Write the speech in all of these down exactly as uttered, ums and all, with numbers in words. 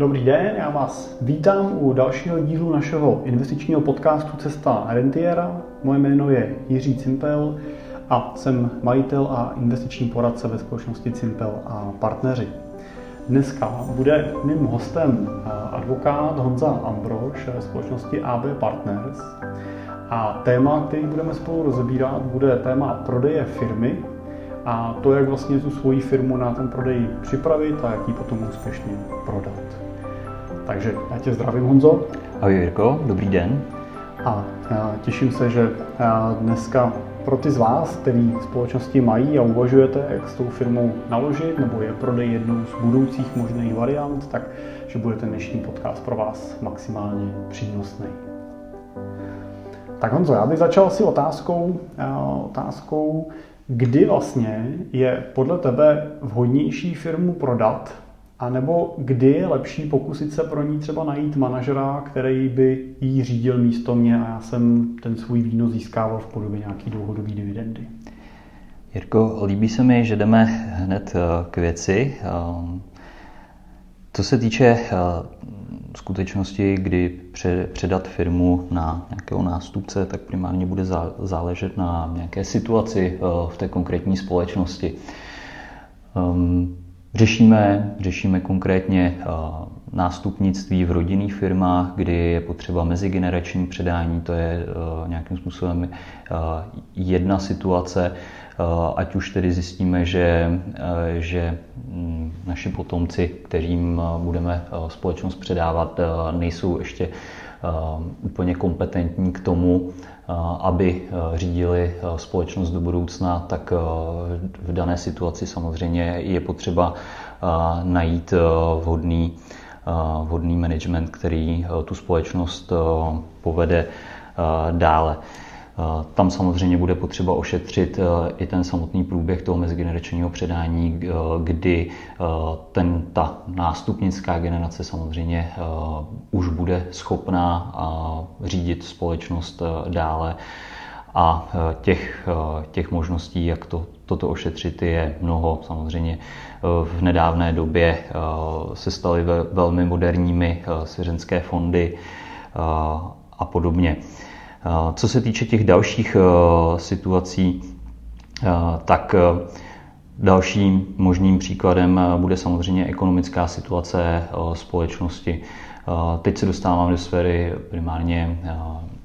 Dobrý den, já vás vítám u dalšího dílu našeho investičního podcastu Cesta rentiéra. Moje jméno je Jiří Cimpel a jsem majitel a investiční poradce ve společnosti Cimpel a partneři. Dneska bude mým hostem advokát Honza Ambroš ve společnosti A B Partners a téma, který budeme spolu rozebírat, bude téma prodeje firmy a to, jak vlastně tu svoji firmu na ten prodej připravit a jak ji potom úspěšně prodat. Takže já tě zdravím, Honzo. Ahoj, Jirko, dobrý den. A těším se, že dneska pro ty z vás, který společnosti mají a uvažujete, jak s tou firmou naložit, nebo je prodej jednou z budoucích možných variant, tak že bude ten dnešní podcast pro vás maximálně přínosný. Tak Honzo, já bych začal si otázkou, otázkou, kdy vlastně je podle tebe vhodnější firmu prodat, anebo kdy je lepší pokusit se pro ní třeba najít manažera, který by jí řídil místo mě a já jsem ten svůj výnos získával v podobě nějaký dlouhodobý dividendy? Jirko, líbí se mi, že jdeme hned k věci. Co se týče skutečnosti, kdy předat firmu na nějakého nástupce, tak primárně bude záležet na nějaké situaci v té konkrétní společnosti. Řešíme, řešíme konkrétně nástupnictví v rodinných firmách, kdy je potřeba mezigenerační předání, to je nějakým způsobem jedna situace, ať už tedy zjistíme, že, že naši potomci, kterým budeme společnost předávat, nejsou ještě úplně kompetentní k tomu, aby řídili společnost do budoucna, tak v dané situaci samozřejmě je potřeba najít vhodný, vhodný management, který tu společnost povede dále. Tam samozřejmě bude potřeba ošetřit i ten samotný průběh toho mezigeneračního předání, kdy ten, ta nástupnická generace samozřejmě už bude schopná řídit společnost dále. A těch, těch možností, jak to, toto ošetřit, je mnoho. Samozřejmě v nedávné době se staly velmi moderními svěřenské fondy a podobně. Co se týče těch dalších situací, tak dalším možným příkladem bude samozřejmě ekonomická situace společnosti. Teď se dostáváme do sféry primárně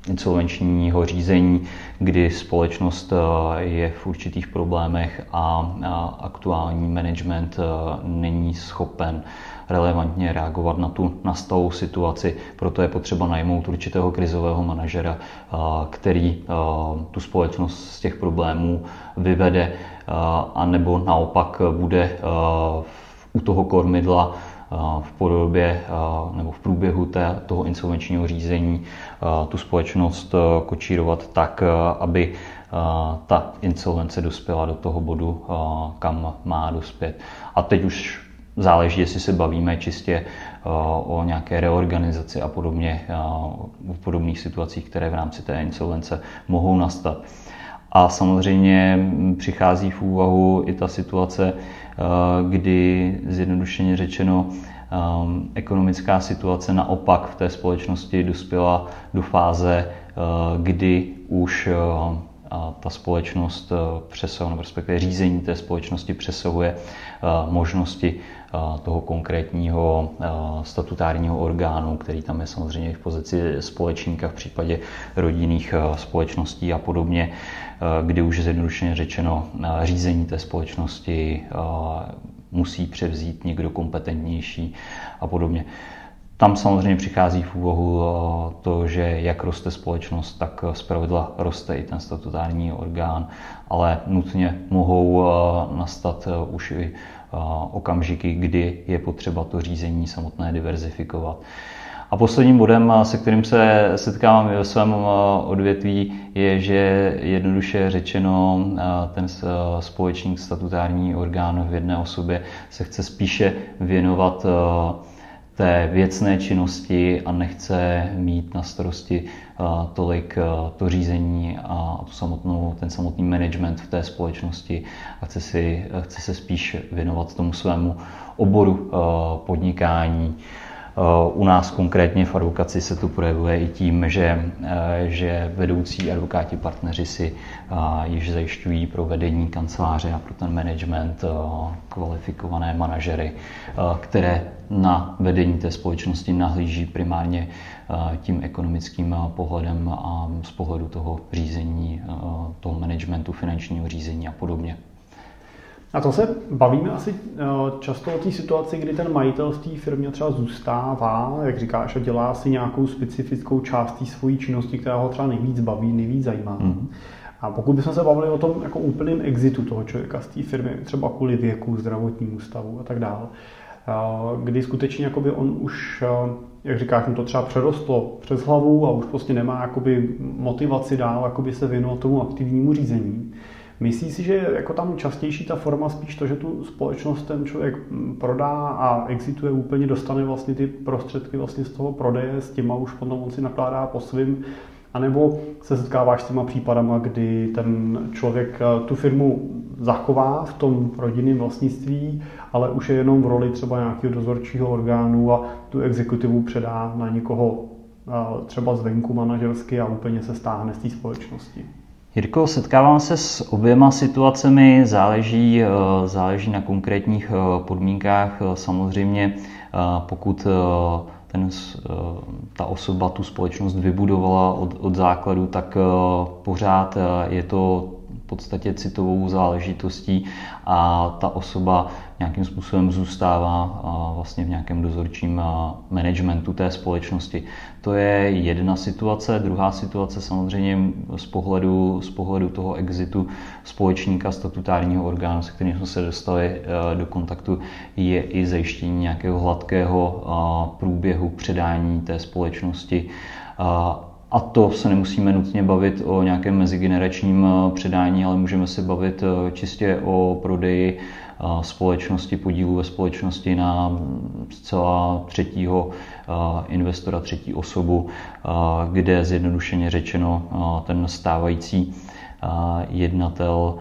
insolvenčního řízení, kdy společnost je v určitých problémech a aktuální management není schopen relevantně reagovat na tu nastalou situaci. Proto je potřeba najmout určitého krizového manažera, který tu společnost z těch problémů vyvede, anebo naopak bude u toho kormidla v podobě nebo v průběhu té, toho insolvenčního řízení tu společnost kočírovat tak, aby ta insolvence dospěla do toho bodu, kam má dospět. A teď už záleží, jestli se bavíme čistě o nějaké reorganizaci a podobně, v podobných situacích, které v rámci té insolvence mohou nastat. A samozřejmě přichází v úvahu i ta situace, kdy zjednodušeně řečeno ekonomická situace naopak v té společnosti dospěla do fáze, kdy už ta společnost přesahuje, respektive řízení té společnosti přesahuje možnosti toho konkrétního statutárního orgánu, který tam je samozřejmě v pozici společníka v případě rodinných společností a podobně, kdy už zjednodušeně řečeno řízení té společnosti musí převzít někdo kompetentnější a podobně. Tam samozřejmě přichází v úvahu to, že jak roste společnost, tak zpravidla roste i ten statutární orgán, ale nutně mohou nastat už i okamžiky, kdy je potřeba to řízení samotné diverzifikovat. A posledním bodem, se kterým se setkávám i ve svém odvětví, je, že jednoduše řečeno ten společník, statutární orgán v jedné osobě se chce spíše věnovat té věcné činnosti a nechce mít na starosti tolik to řízení a tu samotnou, ten samotný management v té společnosti a chce, si, chce se spíš věnovat tomu svému oboru podnikání. U nás konkrétně v advokaci se to projevuje i tím, že, že vedoucí advokáti partneři si již zajišťují pro vedení kanceláře a pro ten management kvalifikované manažery, které na vedení té společnosti nahlíží primárně tím ekonomickým pohledem a z pohledu toho řízení, toho managementu, finančního řízení a podobně. A to se bavíme asi často o té situaci, kdy ten majitel v té firmě třeba zůstává, jak říkáš, a dělá si nějakou specifickou část té svojí činnosti, která ho třeba nejvíc baví, nejvíc zajímá. Mm. A pokud bychom se bavili o tom jako úplném exitu toho člověka z té firmy, třeba kvůli věku, zdravotnímu stavu a tak dále, kdy skutečně jakoby on už, jak říkáš, mu to třeba přerostlo přes hlavu a už prostě nemá jakoby motivaci dál jakoby se věnovat tomu aktivnímu řízení. Myslíš si, že jako tam častější ta forma spíš to, že tu společnost ten člověk prodá a exituje úplně, dostane vlastně ty prostředky vlastně z toho prodeje, s těma už potom on si nakládá po svým, anebo se setkáváš s těma případama, kdy ten člověk tu firmu zachová v tom rodinném vlastnictví, ale už je jenom v roli třeba nějakého dozorčího orgánu a tu exekutivu předá na někoho třeba zvenku manažersky a úplně se stáhne z té společnosti? Jirko, setkávám se s oběma situacemi, záleží, záleží na konkrétních podmínkách. Samozřejmě, pokud ten, ta osoba tu společnost vybudovala od, od základu, tak pořád je to v podstatě citovou záležitostí a ta osoba nějakým způsobem zůstává vlastně v nějakém dozorčím managementu té společnosti. To je jedna situace. Druhá situace samozřejmě z pohledu, z pohledu toho exitu společníka statutárního orgánu, se kterým jsme se dostali do kontaktu, je i zajištění nějakého hladkého průběhu předání té společnosti. A to se nemusíme nutně bavit o nějakém mezigeneračním předání, ale můžeme se bavit čistě o prodeji společnosti, podílu ve společnosti na zcela třetího investora, třetí osobu, kde zjednodušeně řečeno ten stávající jednatel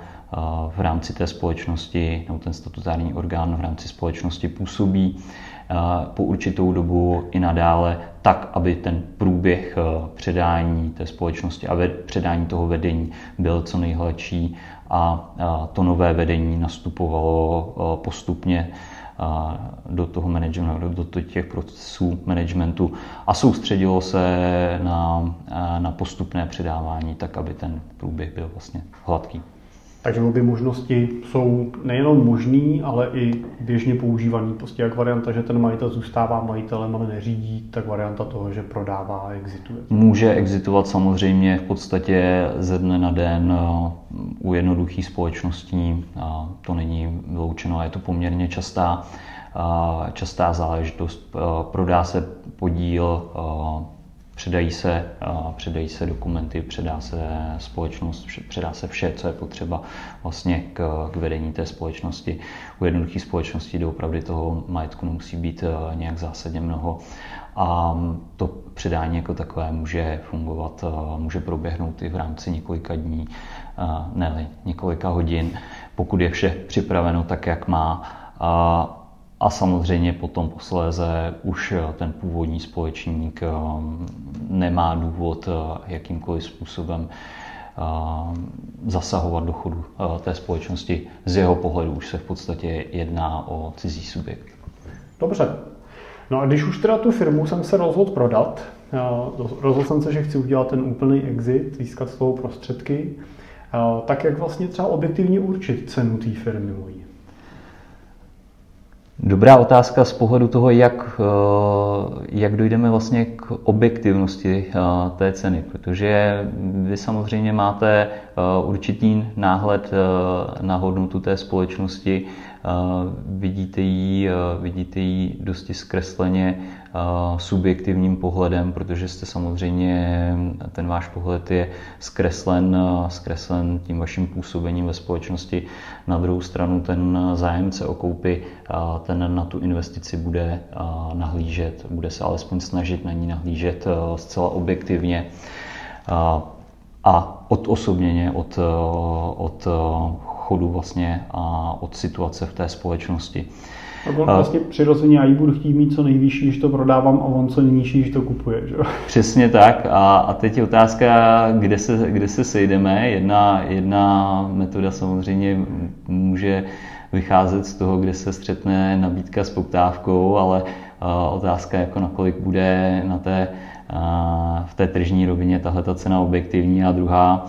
v rámci té společnosti, nebo ten statutární orgán v rámci společnosti působí po určitou dobu i nadále, tak, aby ten průběh předání té společnosti a předání toho vedení byl co nejhladší a to nové vedení nastupovalo postupně do toho managementu, do těch procesů managementu a soustředilo se na, na postupné předávání, tak, aby ten průběh byl vlastně hladký. Takže obě možnosti jsou nejenom možný, ale i běžně používaný. Prostě jak varianta, že ten majitel zůstává majitelem, ale neřídí, tak varianta toho, že prodává a exituje. Může exitovat samozřejmě v podstatě ze dne na den u jednoduchých společností. To není vyloučeno, je to poměrně častá, častá záležitost. Prodá se podíl, Předají se, předají se dokumenty, předá se společnost, předá se vše, co je potřeba vlastně k, k vedení té společnosti. U jednoduchých společností doopravdy toho majetku nemusí být nějak zásadně mnoho a to předání jako takové může fungovat, může proběhnout i v rámci několika dní, ne, několika hodin, pokud je vše připraveno tak, jak má. A A samozřejmě potom posléze už ten původní společník nemá důvod jakýmkoliv způsobem zasahovat do chodu té společnosti. Z jeho pohledu už se v podstatě jedná o cizí subjekt. Dobře. No a když už teda tu firmu jsem se rozhodl prodat, rozhodl jsem se, že chci udělat ten úplný exit, získat z toho prostředky, tak jak vlastně třeba objektivně určit cenu té firmy mojí? Dobrá otázka z pohledu toho, jak, jak dojdeme vlastně k objektivnosti té ceny, protože vy samozřejmě máte určitý náhled na hodnotu té společnosti, vidíte ji, vidíte ji dosti zkresleně subjektivním pohledem, protože jste samozřejmě, ten váš pohled je zkreslen, zkreslen tím vaším působením ve společnosti. Na druhou stranu ten zájemce o koupi, ten na tu investici bude nahlížet, bude se alespoň snažit na ní nahlížet zcela objektivně a odosobněně od, od chodu vlastně a od situace v té společnosti. On a vlastně přirozeně já ji budu chtít mít co nejvyšší, když to prodávám, a on co nejnižší, když to kupuje. Že? Přesně tak. A, a teď je otázka, kde se, kde se sejdeme. Jedna, jedna metoda samozřejmě může vycházet z toho, kde se střetne nabídka s poptávkou, ale a, otázka, jako nakolik bude na té, a, v té tržní rovině tahle ta cena objektivní. A druhá,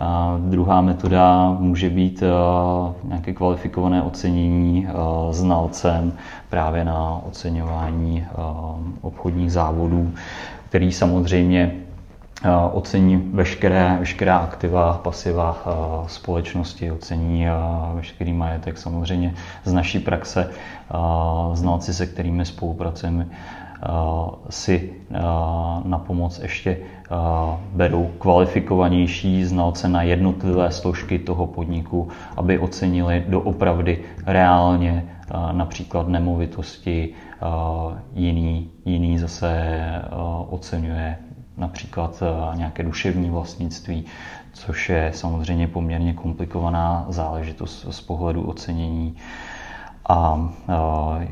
Uh, druhá metoda může být uh, nějaké kvalifikované ocenění uh, znalcem právě na oceňování uh, obchodních závodů, který samozřejmě uh, ocení veškeré, veškerá aktiva, pasiva uh, společnosti, ocení uh, veškerý majetek. Samozřejmě z naší praxe uh, znalci, se kterými spolupracujeme, Uh, si uh, na pomoc ještě uh, berou kvalifikovanější znalce na jednotlivé složky toho podniku, aby ocenili doopravdy reálně uh, například nemovitosti, uh, jiný, jiný zase uh, oceňuje například uh, nějaké duševní vlastnictví, což je samozřejmě poměrně komplikovaná záležitost z pohledu ocenění. A uh,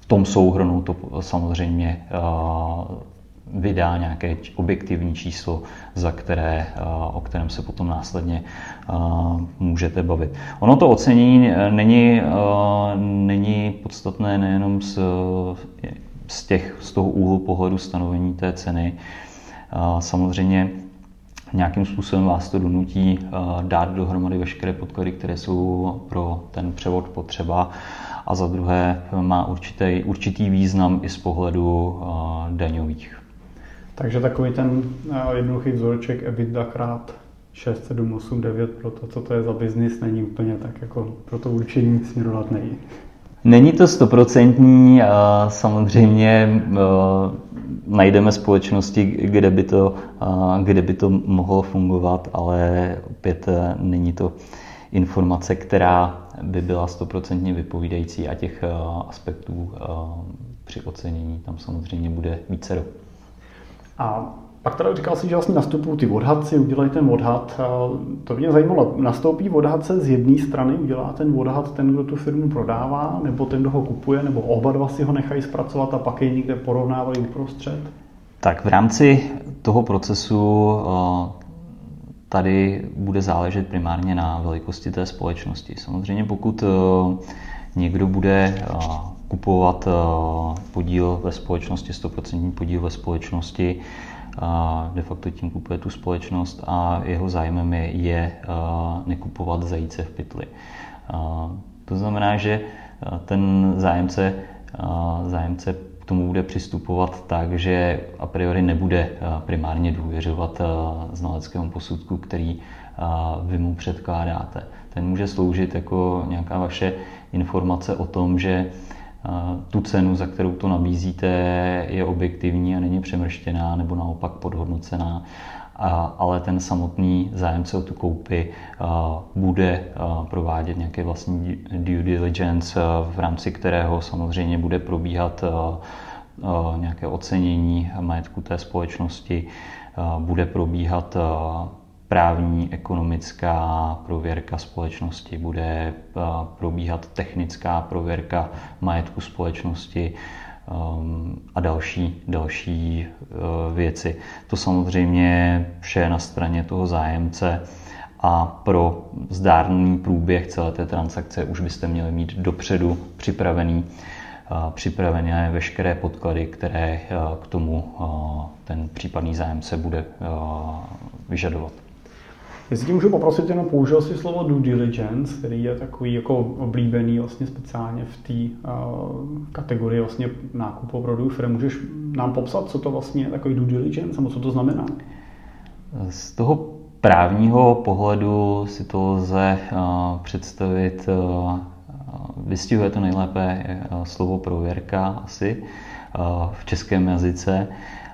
v tom souhrnu to samozřejmě uh, vydá nějaké objektivní číslo, za které, uh, o kterém se potom následně uh, můžete bavit. Ono to ocenění není, uh, není podstatné nejenom z, z, těch, z toho úhlu pohledu stanovení té ceny. Uh, samozřejmě nějakým způsobem vás to donutí uh, dát dohromady veškeré podklady, které jsou pro ten převod potřeba. A za druhé má určitý, určitý význam i z pohledu uh, daňových. Takže takový ten uh, jednoduchý vzorček EBITDA krát šest, sedm, osm, devět pro to, co to je za biznis, není úplně tak jako pro to určení směrovat nejí. Není to stoprocentní, uh, samozřejmě uh, najdeme společnosti, kde by, to, uh, kde by to mohlo fungovat, ale opět uh, není to informace, která by byla stoprocentně vypovídající, a těch uh, aspektů uh, při ocenění tam samozřejmě bude vícero. A pak teda říkal jsi, že vlastně nastupují ty odhadci, udělají ten odhad. To mě zajímalo, nastoupí odhadce z jedné strany, udělá ten odhad ten, kdo tu firmu prodává, nebo ten, kdo ho kupuje, nebo oba dva si ho nechají zpracovat a pak je někde porovnávají uprostřed? Tak v rámci toho procesu uh, tady bude záležet primárně na velikosti té společnosti. Samozřejmě pokud někdo bude kupovat podíl ve společnosti, sto procent podíl ve společnosti, de facto tím kupuje tu společnost a jeho zájmem je nekupovat zajíce v pytli. To znamená, že ten zájemce, zájemce tomu bude přistupovat tak, že a priori nebude primárně důvěřovat znaleckému posudku, který vy mu předkládáte. Ten může sloužit jako nějaká vaše informace o tom, že tu cenu, za kterou to nabízíte, je objektivní a není přemrštěná nebo naopak podhodnocená, ale ten samotný zájemce o tu koupi bude provádět nějaké vlastní due diligence, v rámci kterého samozřejmě bude probíhat nějaké ocenění majetku té společnosti, bude probíhat právní, ekonomická prověrka společnosti, bude probíhat technická prověrka majetku společnosti a další, další věci. To samozřejmě vše na straně toho zájemce a pro zdárný průběh celé té transakce už byste měli mít dopředu připravený, připravené veškeré podklady, které k tomu ten případný zájemce bude vyžadovat. Jestli ti můžu poprosit, jenom použil si slovo due diligence, který je takový jako oblíbený vlastně speciálně v té uh, kategorii vlastně nákupu produktů, které můžeš nám popsat, co to vlastně je takový due diligence a co to znamená? Z toho právního pohledu si to lze uh, představit, uh, vystihuje to nejlépe uh, slovo prověrka asi uh, v českém jazyce,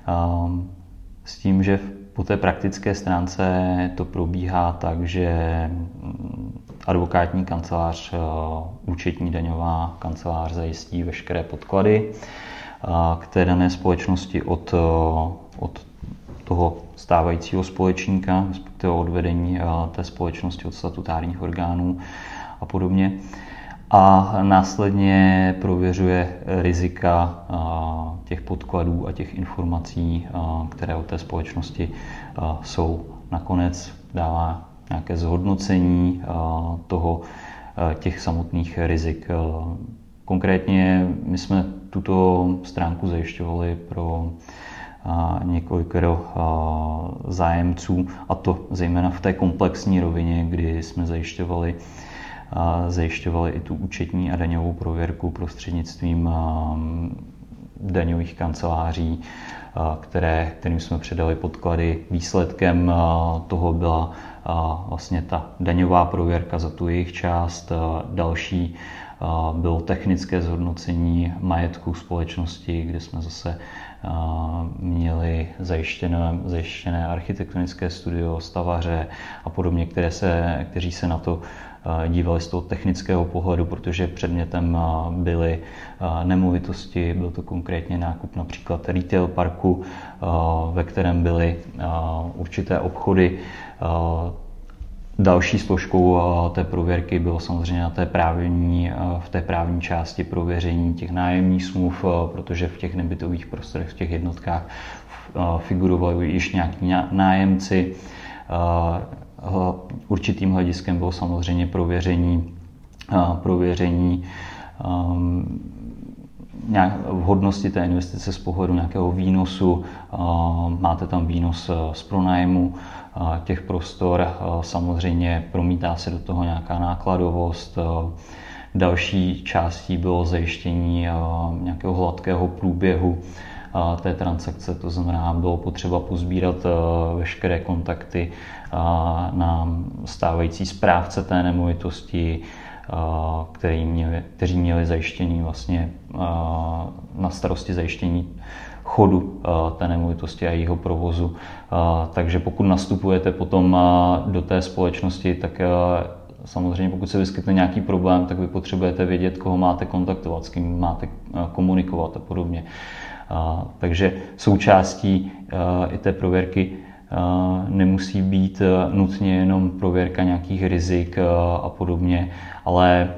uh, s tím, že v po té praktické stránce to probíhá tak, že advokátní kancelář, účetní daňová kancelář zajistí veškeré podklady k té dané společnosti od, od toho stávajícího společníka, respektive od vedení té společnosti, od statutárních orgánů a podobně. a následně prověřuje rizika těch podkladů a těch informací, které od té společnosti jsou. Nakonec dává nějaké zhodnocení toho, těch samotných rizik. Konkrétně my jsme tuto stránku zajišťovali pro několikero zájemců, a to zejména v té komplexní rovině, kdy jsme zajišťovali zajišťovali i tu účetní a daňovou prověrku prostřednictvím daňových kanceláří, které, kterým jsme předali podklady. Výsledkem toho byla vlastně ta daňová prověrka za tu jejich část. Další bylo technické zhodnocení majetku společnosti, kde jsme zase měli zajištěné, zajištěné architektonické studio, stavaře a podobně, které se, kteří se na to dívali z toho technického pohledu, protože předmětem byly nemovitosti, byl to konkrétně nákup například retail parku, ve kterém byly určité obchody. Další složkou té prověrky bylo samozřejmě na té právní, v té právní části prověření těch nájemních smluv, protože v těch nebytových prostorech, v těch jednotkách figurovali již nějaký nájemci. Určitým hlediskem bylo samozřejmě prověření, prověření vhodnosti té investice z pohledu nějakého výnosu. Máte tam výnos z pronájmu těch prostor, samozřejmě promítá se do toho nějaká nákladovost. Další částí bylo zajištění nějakého hladkého průběhu té transakce, to znamená, bylo potřeba pozbírat veškeré kontakty na stávající správce té nemovitosti, který měli, kteří měli zajištění vlastně na starosti zajištění chodu té nemovitosti a jejího provozu. Takže pokud nastupujete potom do té společnosti, tak samozřejmě pokud se vyskytne nějaký problém, tak vy potřebujete vědět, koho máte kontaktovat, s kým máte komunikovat a podobně. Takže součástí i té prověrky nemusí být nutně jenom prověrka nějakých rizik a podobně, ale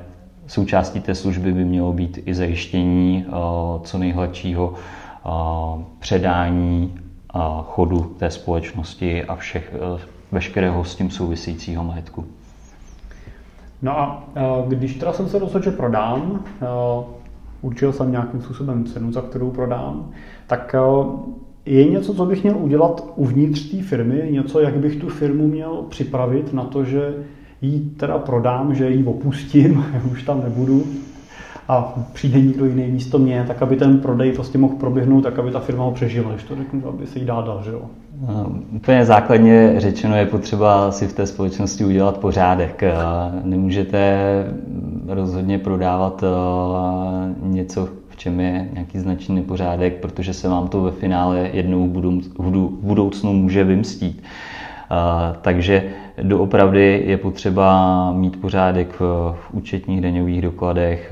součástí té služby by mělo být i zajištění co nejhladšího předání chodu té společnosti a všech, veškerého s tím souvisejícího majetku. No a když teda jsem se rozhodl, že prodám, určil jsem nějakým způsobem cenu, za kterou prodám, tak je něco, co bych měl udělat uvnitř té firmy, něco, jak bych tu firmu měl připravit na to, že ji teda prodám, že ji opustím, už tam nebudu a přijde někdo jiný místo mě, tak aby ten prodej prostě mohl proběhnout, tak aby ta firma ho přežila, když to řeknu, aby se jí dál dal, že jo? Úplně základně řečeno je potřeba si v té společnosti udělat pořádek. Nemůžete rozhodně prodávat něco, v čem je nějaký značný nepořádek, protože se vám to ve finále jednou v budoucnu může vymstít. Takže doopravdy je potřeba mít pořádek v účetních daňových dokladech,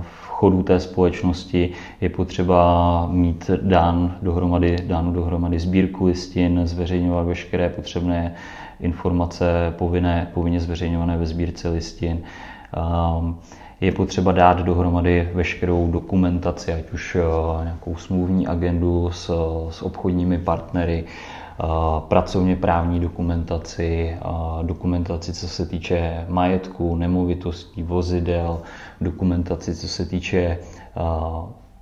v chodu té společnosti, je potřeba mít dán dohromady, dánu dohromady sbírku listin, zveřejňovat veškeré potřebné informace, povinné, povinně zveřejňované ve sbírce listin. Je potřeba dát dohromady veškerou dokumentaci, ať už nějakou smluvní agendu s, s obchodními partnery, pracovně právní dokumentaci, dokumentaci, co se týče majetku, nemovitostí, vozidel, dokumentaci, co se týče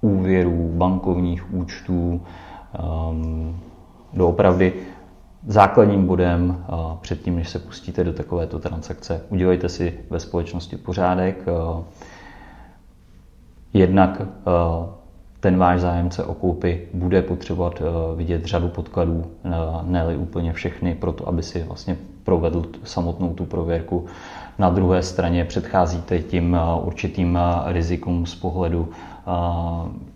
úvěrů, bankovních účtů. Doopravdy základním bodem předtím, než se pustíte do takovéto transakce, udělejte si ve společnosti pořádek. Jednak ten váš zájemce o koupi bude potřebovat vidět řadu podkladů, ne-li úplně všechny, proto aby si vlastně provedl samotnou tu prověrku. Na druhé straně předcházíte tím určitým rizikům z pohledu,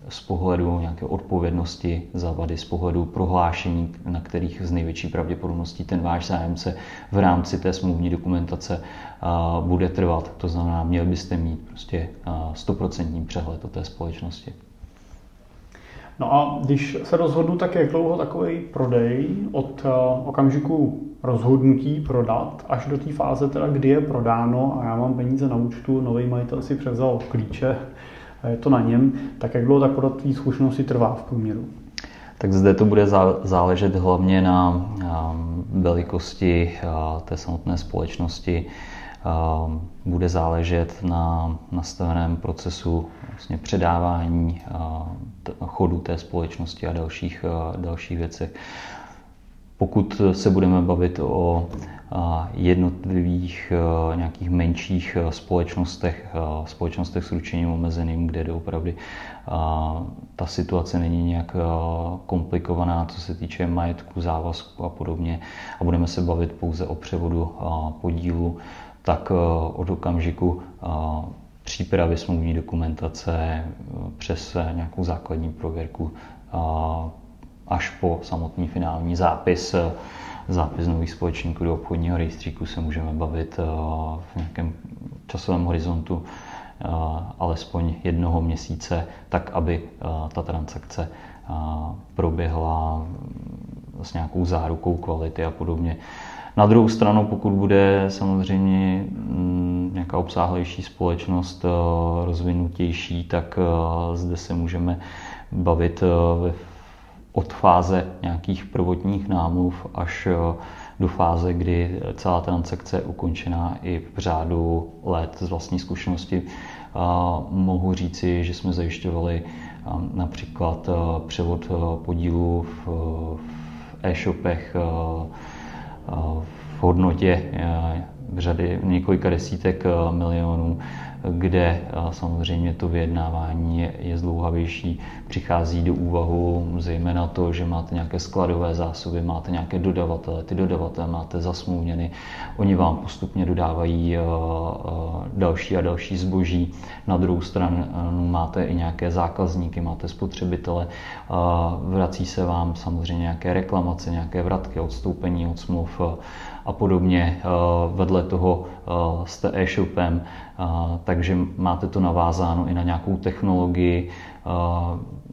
z pohledu nějaké odpovědnosti za vady, z pohledu prohlášení, na kterých z největší pravděpodobností ten váš zájemce v rámci té smluvní dokumentace bude trvat. To znamená, měl byste mít prostě sto procent přehled o té společnosti. No a když se rozhodnu, tak jak dlouho takový prodej od okamžiku rozhodnutí prodat až do té fáze, teda, kdy je prodáno a já mám peníze na účtu, nový majitel si převzal klíče, je to na něm, tak jak dlouho ta prodatová zkušenost si trvá v průměru? Tak zde to bude záležet hlavně na velikosti té samotné společnosti. Bude záležet na nastaveném procesu vlastně předávání chodu té společnosti a dalších, dalších věcech. Pokud se budeme bavit o jednotlivých nějakých menších společnostech, společnostech s ručením omezeným, kde doopravdy ta situace není nějak komplikovaná, co se týče majetku, závazku a podobně, a budeme se bavit pouze o převodu podílu, tak od okamžiku přípravy smluvní dokumentace přes nějakou základní prověrku až po samotný finální zápis, zápis nových společníků do obchodního rejstříku se můžeme bavit v nějakém časovém horizontu alespoň jednoho měsíce, tak aby ta transakce proběhla s nějakou zárukou kvality a podobně. Na druhou stranu, pokud bude samozřejmě nějaká obsáhlejší společnost, rozvinutější, tak zde se můžeme bavit od fáze nějakých prvotních námluv až do fáze, kdy celá transakce je ukončená i v řádu let. Z vlastní zkušenosti mohu říci, že jsme zajišťovali například převod podílu v e-shopech v hodnotě řady několika desítek milionů, kde samozřejmě to vyjednávání je zdlouhavější. Přichází do úvahu zejména to, že máte nějaké skladové zásoby, máte nějaké dodavatele, ty dodavatele máte zasmluvněny, oni vám postupně dodávají další a další zboží. Na druhou stranu máte i nějaké zákazníky, máte spotřebitele, vrací se vám samozřejmě nějaké reklamace, nějaké vratky, odstoupení od smluv a podobně. Vedle toho jste e-shopem, takže máte to navázáno i na nějakou technologii.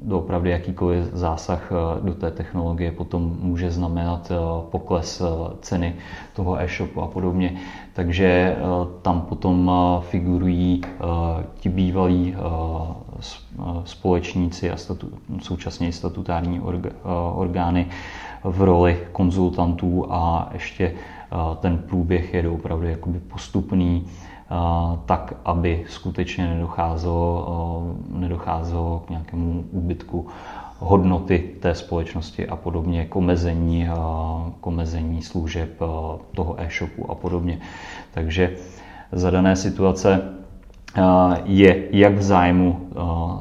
Doopravdy jakýkoliv zásah do té technologie potom může znamenat pokles ceny toho e-shopu a podobně. Takže tam potom figurují ti bývalí společníci a statu, současně statutární orgány v roli konzultantů a ještě ten průběh je opravdu jakoby postupný, tak aby skutečně nedocházelo, nedocházelo k nějakému úbytku hodnoty té společnosti a podobně, k omezení, k omezení služeb toho e-shopu a podobně. Takže za dané situace je jak v zájmu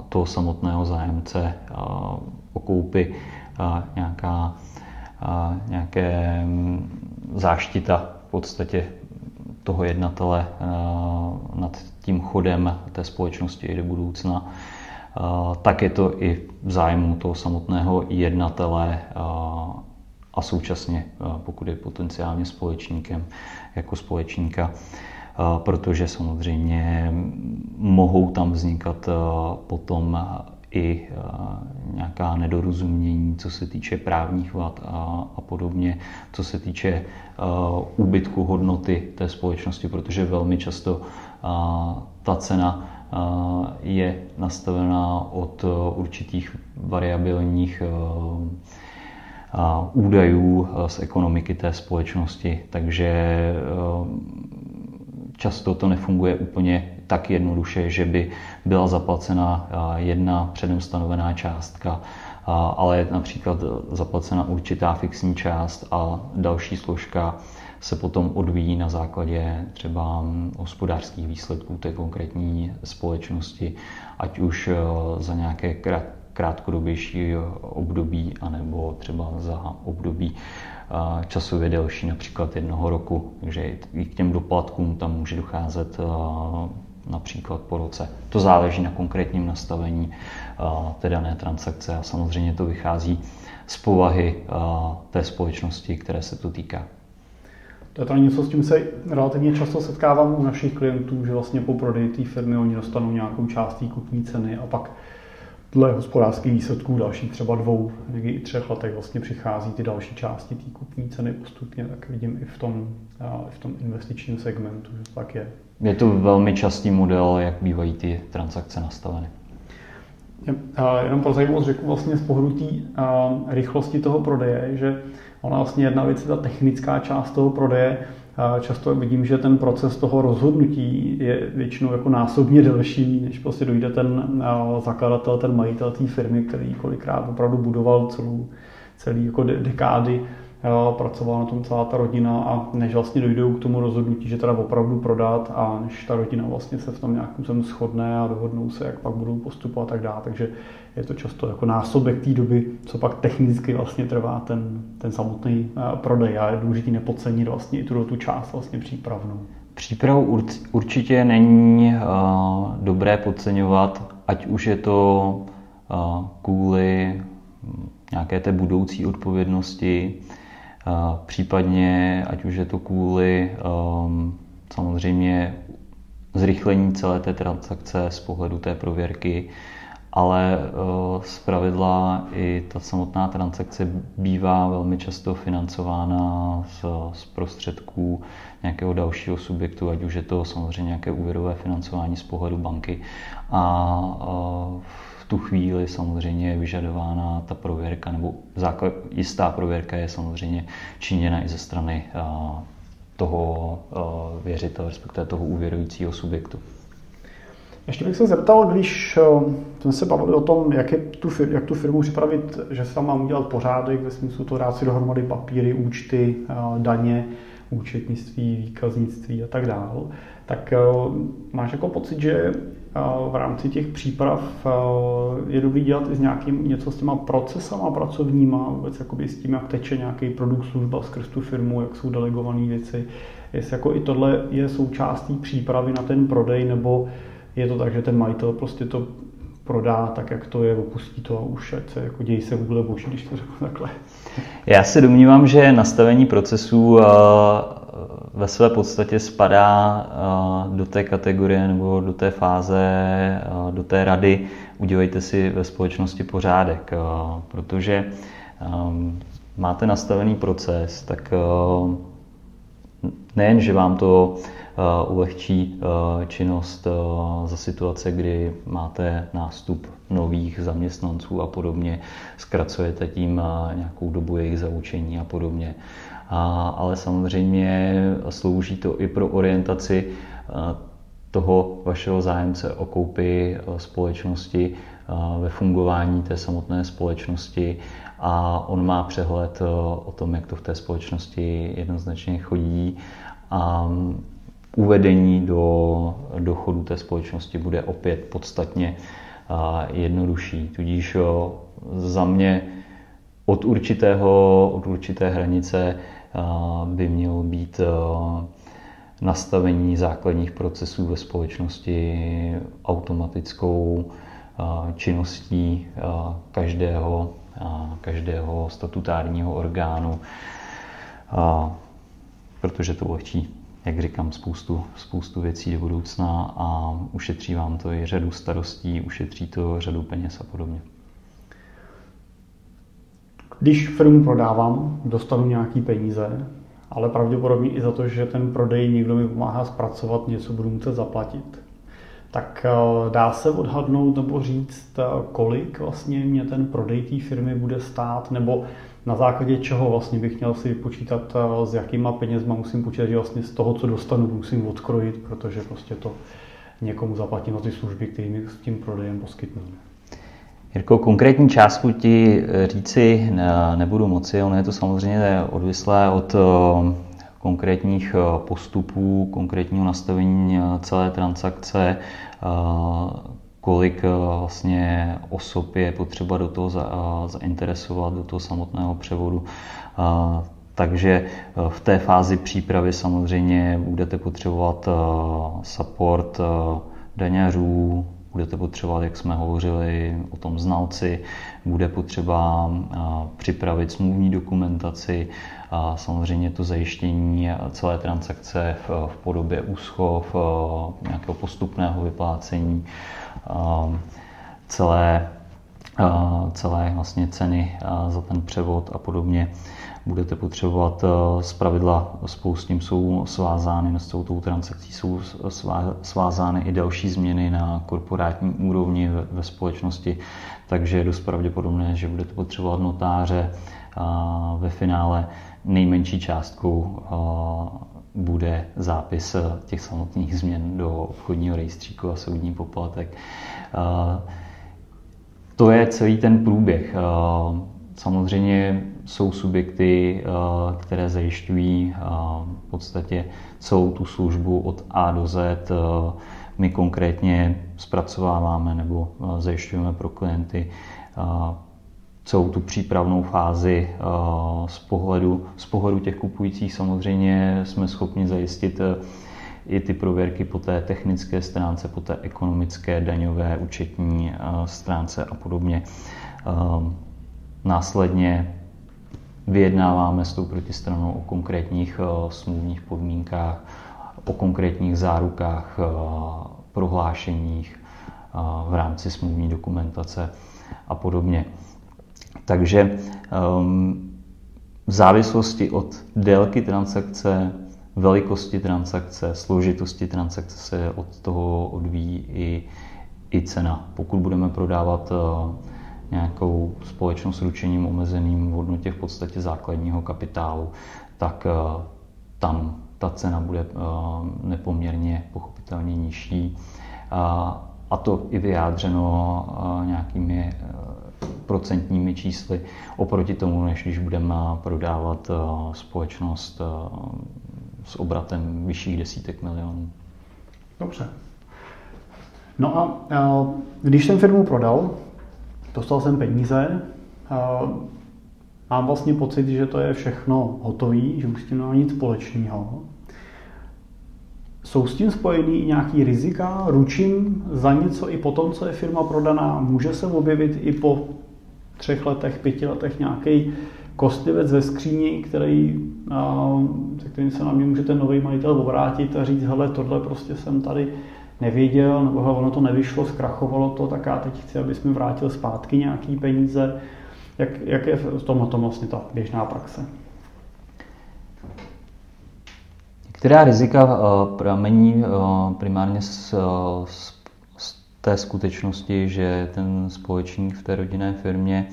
toho samotného zájemce o koupi nějaká, nějaké záštita v podstatě toho jednatele nad tím chodem té společnosti i do budoucna, tak je to i v zájmu toho samotného jednatele a současně, pokud je potenciálně společníkem, jako společníka, protože samozřejmě mohou tam vznikat potom i nějaká nedorozumění, co se týče právních vad a, a podobně, co se týče uh, úbytku hodnoty té společnosti, protože velmi často uh, ta cena uh, je nastavená od uh, určitých variabilních uh, uh, údajů uh, z ekonomiky té společnosti, takže uh, často to nefunguje úplně tak jednoduše, že by byla zaplacena jedna předem stanovená částka, ale je například zaplacena určitá fixní část a další složka se potom odvíjí na základě třeba hospodářských výsledků té konkrétní společnosti, ať už za nějaké krátkodobější období, anebo třeba za období časově delší, například jednoho roku. Takže i k těm doplatkům tam může docházet například po roce. To záleží na konkrétním nastavení té dané transakce a samozřejmě to vychází z povahy té společnosti, které se to týká. To je tam něco, s tím se relativně často setkávám u našich klientů, že vlastně po prodeji té firmy oni dostanou nějakou část té kupní ceny a pak dle hospodářských výsledků dalších třeba dvou, i třech letech vlastně přichází ty další části té kupní ceny postupně, tak vidím i v tom, i v tom investičním segmentu, že tak je. Je to velmi častý model, jak bývají ty transakce nastaveny. Jenom pro zajímavost řeknu vlastně z pohledu té rychlosti toho prodeje, že ona vlastně jedna věc je ta technická část toho prodeje. Často vidím, že ten proces toho rozhodnutí je většinou jako násobně delší, než prostě dojde ten zakladatel, ten majitel té firmy, který kolikrát opravdu budoval celou, celý jako dekády, pracovala na tom celá ta rodina, a než vlastně dojdou k tomu rozhodnutí, že teda opravdu prodat, a než ta rodina vlastně se v tom nějakým způsobem shodne a dohodnou se, jak pak budou postupovat a tak dále. Takže je to často jako násobek té doby, co pak technicky vlastně trvá ten, ten samotný prodej, a je důležitý nepodcenit vlastně i tu, tu část vlastně přípravnou. Přípravu určitě není uh, dobré podceňovat, ať už je to uh, kvůli nějaké té budoucí odpovědnosti, případně ať už je to kvůli um, samozřejmě zrychlení celé té transakce z pohledu té prověrky, ale uh, zpravidla i ta samotná transakce bývá velmi často financována z, z prostředků nějakého dalšího subjektu, ať už je to samozřejmě nějaké úvěrové financování z pohledu banky, a uh, v tu chvíli samozřejmě je vyžadována ta prověrka, nebo základ, jistá prověrka je samozřejmě činěna i ze strany a, toho a, věřitele, respektive toho úvěrujícího subjektu. Ještě bych se zeptal, když jsme se bavili o tom, jak, je tu, jak tu firmu připravit, že se tam mám udělat pořádek, ve smyslu to dát si dohromady papíry, účty, daně, účetnictví, výkaznictví a tak dále, tak máš jako pocit, že v rámci těch příprav je dobrý dělat i s nějakým, něco s těma procesama pracovníma, vůbec jakoby s tím, jak teče nějaký produkt, služba skrz tu firmu, jak jsou delegované věci. Jestli jako i tohle je součástí přípravy na ten prodej, nebo je to tak, že ten majitel prostě to prodá tak, jak to je, opustí to a už ať se jako dějí se vůbec boží, když to řeknu takhle. Já se domnívám, že nastavení procesů ve své podstatě spadá do té kategorie nebo do té fáze, do té rady udělejte si ve společnosti pořádek, protože máte nastavený proces, tak nejen, že vám to ulehčí činnost za situace, kdy máte nástup nových zaměstnanců a podobně, zkracujete tím nějakou dobu jejich zaučení a podobně. A, ale samozřejmě slouží to i pro orientaci toho vašeho zájemce o koupi společnosti ve fungování té samotné společnosti, a on má přehled o tom, jak to v té společnosti jednoznačně chodí, a uvedení do, do chodu té společnosti bude opět podstatně jednodušší. Tudíž za mě od, určitého, od určité hranice by mělo být nastavení základních procesů ve společnosti automatickou činností každého, každého statutárního orgánu, protože to ulehčí, jak říkám, spoustu, spoustu věcí do budoucna a ušetří vám to i řadu starostí, ušetří to řadu peněz a podobně. Když firmu prodávám, dostanu nějaký peníze, ale pravděpodobně i za to, že ten prodej někdo mi pomáhá zpracovat, něco budu muset zaplatit. Tak dá se odhadnout nebo říct, kolik vlastně mě ten prodej té firmy bude stát, nebo na základě čeho vlastně bych měl si počítat, s jakýma penězma musím počítat, že vlastně z toho, co dostanu, musím odkrojit, protože prostě to někomu zaplatím za ty služby, které mi s tím prodejem poskytnou. Jirko, konkrétní částku ti říci nebudu moci, ono je to samozřejmě odvislé od konkrétních postupů, konkrétního nastavení celé transakce, kolik vlastně osob je potřeba do toho zainteresovat, do toho samotného převodu. Takže v té fázi přípravy samozřejmě budete potřebovat support daňařů, budete potřebovat, jak jsme hovořili o tom znalci, bude potřeba připravit smluvní dokumentaci, samozřejmě to zajištění celé transakce v podobě úschov, nějakého postupného vyplácení, celé celé vlastně ceny za ten převod a podobně. Budete potřebovat zpravidla, spolu s tím jsou svázány, s tou transakcí jsou svázány i další změny na korporátní úrovni ve, ve společnosti, takže je dost pravděpodobné, že budete potřebovat notáře. A ve finále nejmenší částkou bude zápis těch samotných změn do obchodního rejstříku a soudní poplatek. To je celý ten průběh. Samozřejmě jsou subjekty, které zajišťují v podstatě celou tu službu od A do Z. My konkrétně zpracováváme nebo zajišťujeme pro klienty celou tu přípravnou fázi z pohledu, z pohledu těch kupujících. Samozřejmě jsme schopni zajistit i ty prověrky po té technické stránce, po té ekonomické, daňové, účetní stránce a podobně. Následně vyjednáváme s tou protistranou o konkrétních smluvních podmínkách, o konkrétních zárukách, prohlášeních v rámci smluvní dokumentace a podobně. Takže v závislosti od délky transakce, velikosti transakce, složitosti transakce se od toho odvíjí i, i cena. Pokud budeme prodávat nějakou společnost s ručením omezeným v hodnotě v podstatě základního kapitálu, tak tam ta cena bude nepoměrně pochopitelně nižší. A to i vyjádřeno nějakými procentními čísly oproti tomu, než když budeme prodávat společnost s obratem vyšších desítek milionů. Dobře. No a když jsem firmu prodal, dostal jsem peníze, mám vlastně pocit, že to je všechno hotový, že už s tím nemám nic společného. Jsou s tím spojený i nějaký rizika? Ručím za něco i po tom, co je firma prodaná? Může se objevit i po třech letech, pěti letech nějaký kostlivec ve skříni, který, se kterým se na mě může ten nový majitel obrátit a říct, hele, tohle prostě jsem tady nevěděl, nebo hele, ono to nevyšlo, zkrachovalo to, tak já teď chci, abys mi vrátil zpátky nějaký peníze. Jak, jak je v tom, tom vlastně ta běžná praxe? Která rizika pramení primárně z, z, z té skutečnosti, že ten společník v té rodinné firmě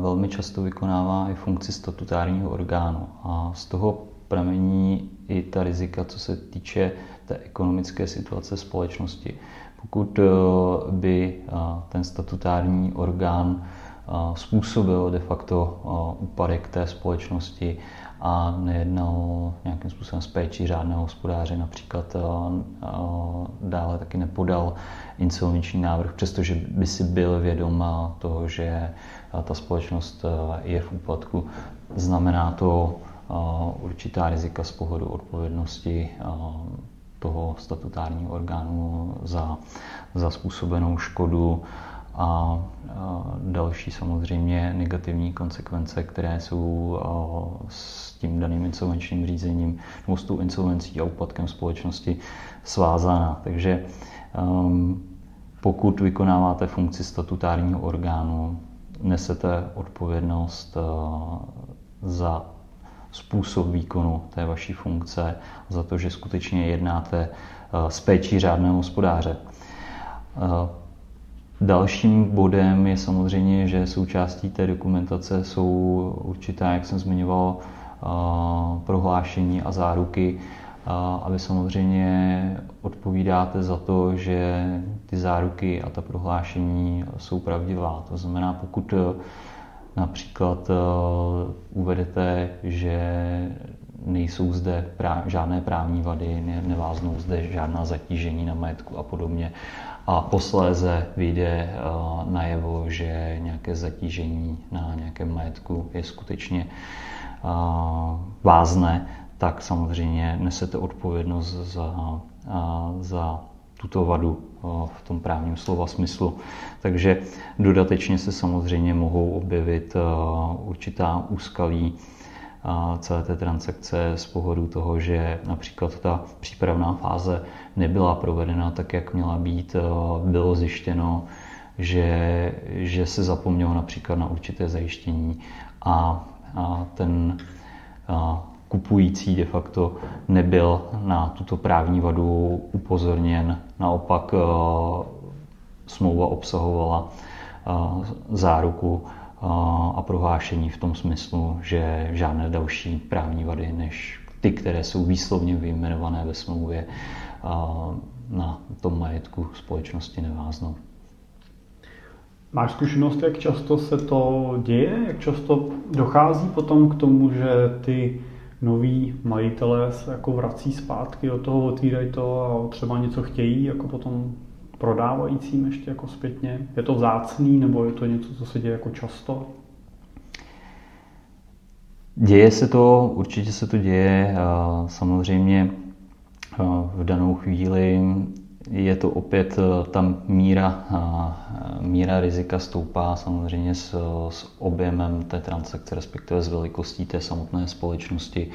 velmi často vykonává i funkci statutárního orgánu. A z toho pramení i ta rizika, co se týče té ekonomické situace společnosti. Pokud by ten statutární orgán způsobil de facto úpadek té společnosti a nejednal nějakým způsobem s péčí řádného hospodáře, například dále taky nepodal insolvenční návrh, přestože by si byl vědom toho, že ta společnost je v úpadku. Znamená to určitá rizika z pohledu odpovědnosti toho statutárního orgánu za, za způsobenou škodu a další samozřejmě negativní konsekvence, které jsou s tím daným insolvenčním řízením nebo s tou insolvencí a úpadkem společnosti svázána. Takže pokud vykonáváte funkci statutárního orgánu, nesete odpovědnost za způsob výkonu té vaší funkce, za to, že skutečně jednáte s péčí řádného hospodáře. Dalším bodem je samozřejmě, že součástí té dokumentace jsou určitá, jak jsem zmiňoval, prohlášení a záruky, a vy samozřejmě odpovídáte za to, že ty záruky a ta prohlášení jsou pravdivá. To znamená, pokud například uvedete, že nejsou zde prá- žádné právní vady, ne- neváznou zde žádná zatížení na majetku a podobně. A posléze vyjde uh, najevo, že nějaké zatížení na nějakém majetku je skutečně uh, vázné, tak samozřejmě nesete odpovědnost za, uh, za tuto vadu uh, v tom právním slova smyslu. Takže dodatečně se samozřejmě mohou objevit uh, určitá úskalí celé té transakce z pohledu toho, že například ta přípravná fáze nebyla provedena tak, jak měla být, bylo zjištěno, že, že se zapomnělo například na určité zajištění a, a ten a, kupující de facto nebyl na tuto právní vadu upozorněn. Naopak a, smlouva obsahovala a, záruku a, a prohlášení v tom smyslu, že žádné další právní vady než ty, které jsou výslovně vyjmenované ve smlouvě, a, na tom majetku společnosti neváznou. Máš zkušenost, jak často se to děje? Jak často dochází potom k tomu, že ty noví majitelé se jako vrací zpátky od toho, otvírají to a třeba něco chtějí, jako potom prodávajícím ještě jako zpětně? Je to vzácný nebo je to něco, co se děje jako často? Děje se to, určitě se to děje. Samozřejmě v danou chvíli je to opět, ta míra, míra rizika stoupá samozřejmě s, s objemem té transakce, respektive s velikostí té samotné společnosti,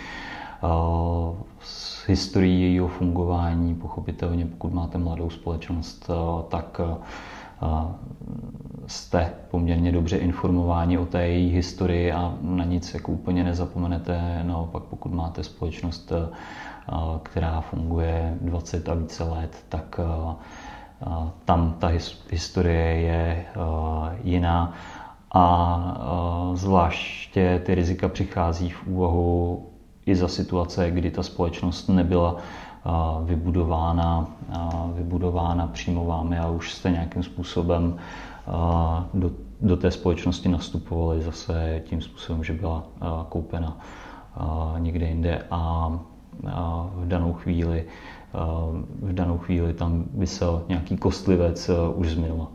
s historií jejího fungování. Pochopitelně, pokud máte mladou společnost, tak jste poměrně dobře informováni o té její historii a na nic jako úplně nezapomenete. Naopak, pokud máte společnost, která funguje dvacet a více let, tak tam ta historie je jiná a zvláště ty rizika přichází v úvahu i za situace, kdy ta společnost nebyla vybudována, vybudována přímo vámi a už jste nějakým způsobem do, do té společnosti nastupovali zase tím způsobem, že byla koupena někde jinde a v danou chvíli, v danou chvíli tam vysel nějaký kostlivec už z minula.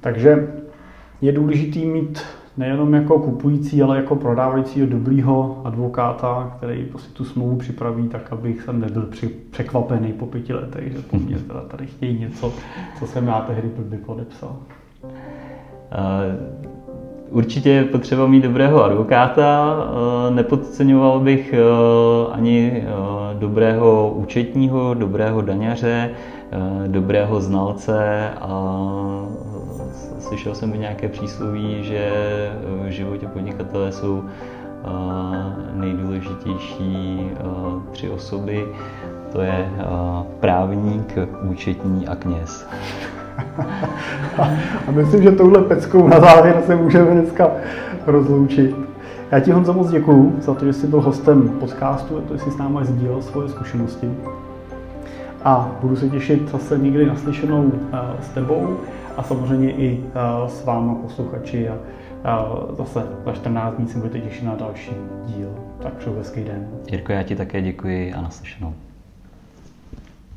Takže je důležité mít nejenom jako kupující, ale jako prodávajícího dobrýho advokáta, který prostě tu smlouvu připraví tak, abych jsem nebyl překvapený po pěti letech, že po mně teda tady chtějí něco, co jsem já tehdy blbě podepsal. Uh... Určitě je potřeba mít dobrého advokáta, nepodceňoval bych ani dobrého účetního, dobrého daňaře, dobrého znalce a slyšel jsem i nějaké přísloví, že v životě podnikatele jsou nejdůležitější tři osoby, to je právník, účetní a kněz. A myslím, že touhle peckou na závěr se můžeme dneska rozloučit. Já ti, Honzo, moc děkuju za to, že jsi byl hostem podcastu a to, že jsi s námi sdílel svoje zkušenosti. A budu se těšit zase někdy naslyšenou s tebou a samozřejmě i s váma posluchači. A zase za čtrnáct dní se budete těšit na další díl. Tak přeju hezký den. Jirko, já ti také děkuji a naslyšenou.